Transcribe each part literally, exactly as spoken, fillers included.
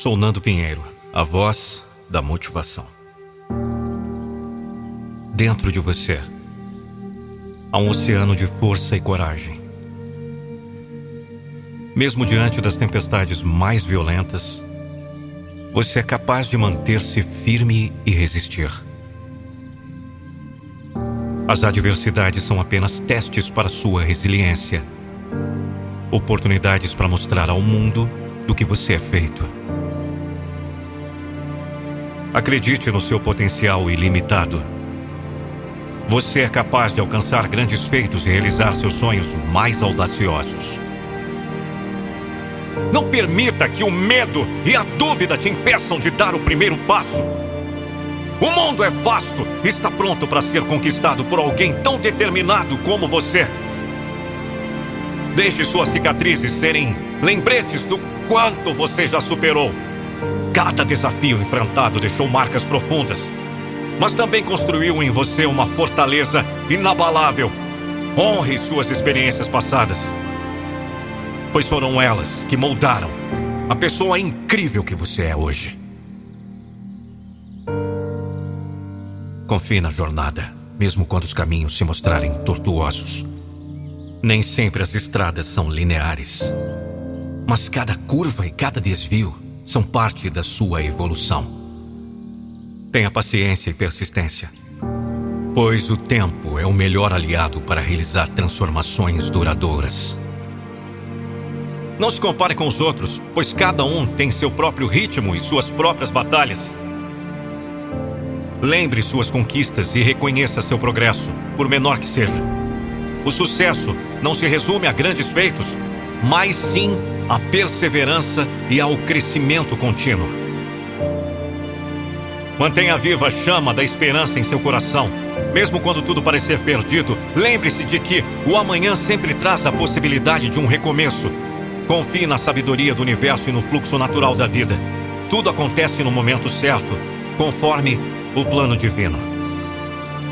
Sou Nando Pinheiro, a voz da motivação. Dentro de você há um oceano de força e coragem. Mesmo diante das tempestades mais violentas, você é capaz de manter-se firme e resistir. As adversidades são apenas testes para sua resiliência, oportunidades para mostrar ao mundo do que você é feito. Acredite no seu potencial ilimitado. Você é capaz de alcançar grandes feitos e realizar seus sonhos mais audaciosos. Não permita que o medo e a dúvida te impeçam de dar o primeiro passo. O mundo é vasto e está pronto para ser conquistado por alguém tão determinado como você. Deixe suas cicatrizes serem lembretes do quanto você já superou. Cada desafio enfrentado deixou marcas profundas, mas também construiu em você uma fortaleza inabalável. Honre suas experiências passadas, pois foram elas que moldaram a pessoa incrível que você é hoje. Confie na jornada, mesmo quando os caminhos se mostrarem tortuosos. Nem sempre as estradas são lineares, mas cada curva e cada desvio são parte da sua evolução. Tenha paciência e persistência, pois o tempo é o melhor aliado para realizar transformações duradouras. Não se compare com os outros, pois cada um tem seu próprio ritmo e suas próprias batalhas. Lembre suas conquistas e reconheça seu progresso, por menor que seja. O sucesso não se resume a grandes feitos, mas sim à perseverança e ao crescimento contínuo. Mantenha viva a chama da esperança em seu coração. Mesmo quando tudo parecer perdido, lembre-se de que o amanhã sempre traz a possibilidade de um recomeço. Confie na sabedoria do universo e no fluxo natural da vida. Tudo acontece no momento certo, conforme o plano divino.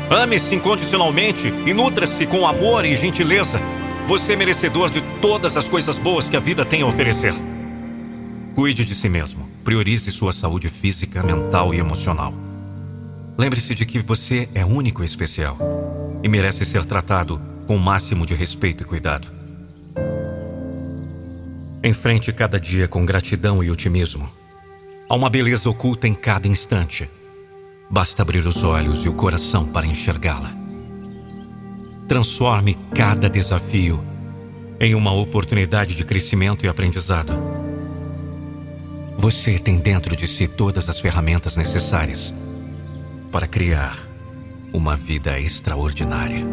Ame-se incondicionalmente e nutra-se com amor e gentileza. Você é merecedor de todas as coisas boas que a vida tem a oferecer. Cuide de si mesmo. Priorize sua saúde física, mental e emocional. Lembre-se de que você é único e especial e merece ser tratado com o máximo de respeito e cuidado. Enfrente cada dia com gratidão e otimismo. Há uma beleza oculta em cada instante. Basta abrir os olhos e o coração para enxergá-la. Transforme cada desafio em uma oportunidade de crescimento e aprendizado. Você tem dentro de si todas as ferramentas necessárias para criar uma vida extraordinária.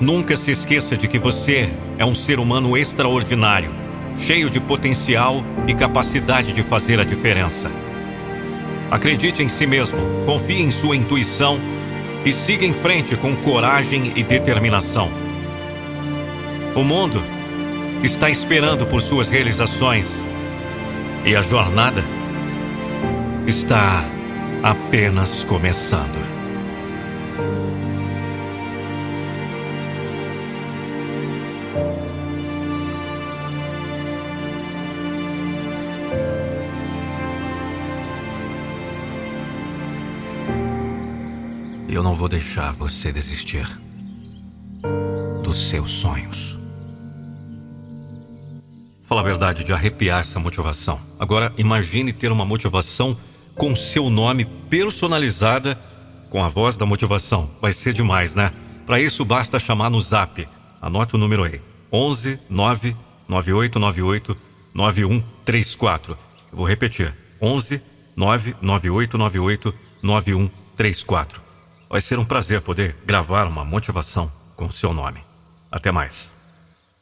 Nunca se esqueça de que você é um ser humano extraordinário, cheio de potencial e capacidade de fazer a diferença. Acredite em si mesmo, confie em sua intuição e siga em frente com coragem e determinação. O mundo está esperando por suas realizações e a jornada está apenas começando. Eu não vou deixar você desistir dos seus sonhos. Fala a verdade, de arrepiar essa motivação. Agora imagine ter uma motivação com seu nome personalizada com a voz da motivação. Vai ser demais, né? Para isso basta chamar no Zap. Anote o número aí. onze nove nove oito nove oito nove um três quatro. Eu vou repetir. onze nove nove oito nove oito nove um três quatro. Vai ser um prazer poder gravar uma motivação com o seu nome. Até mais.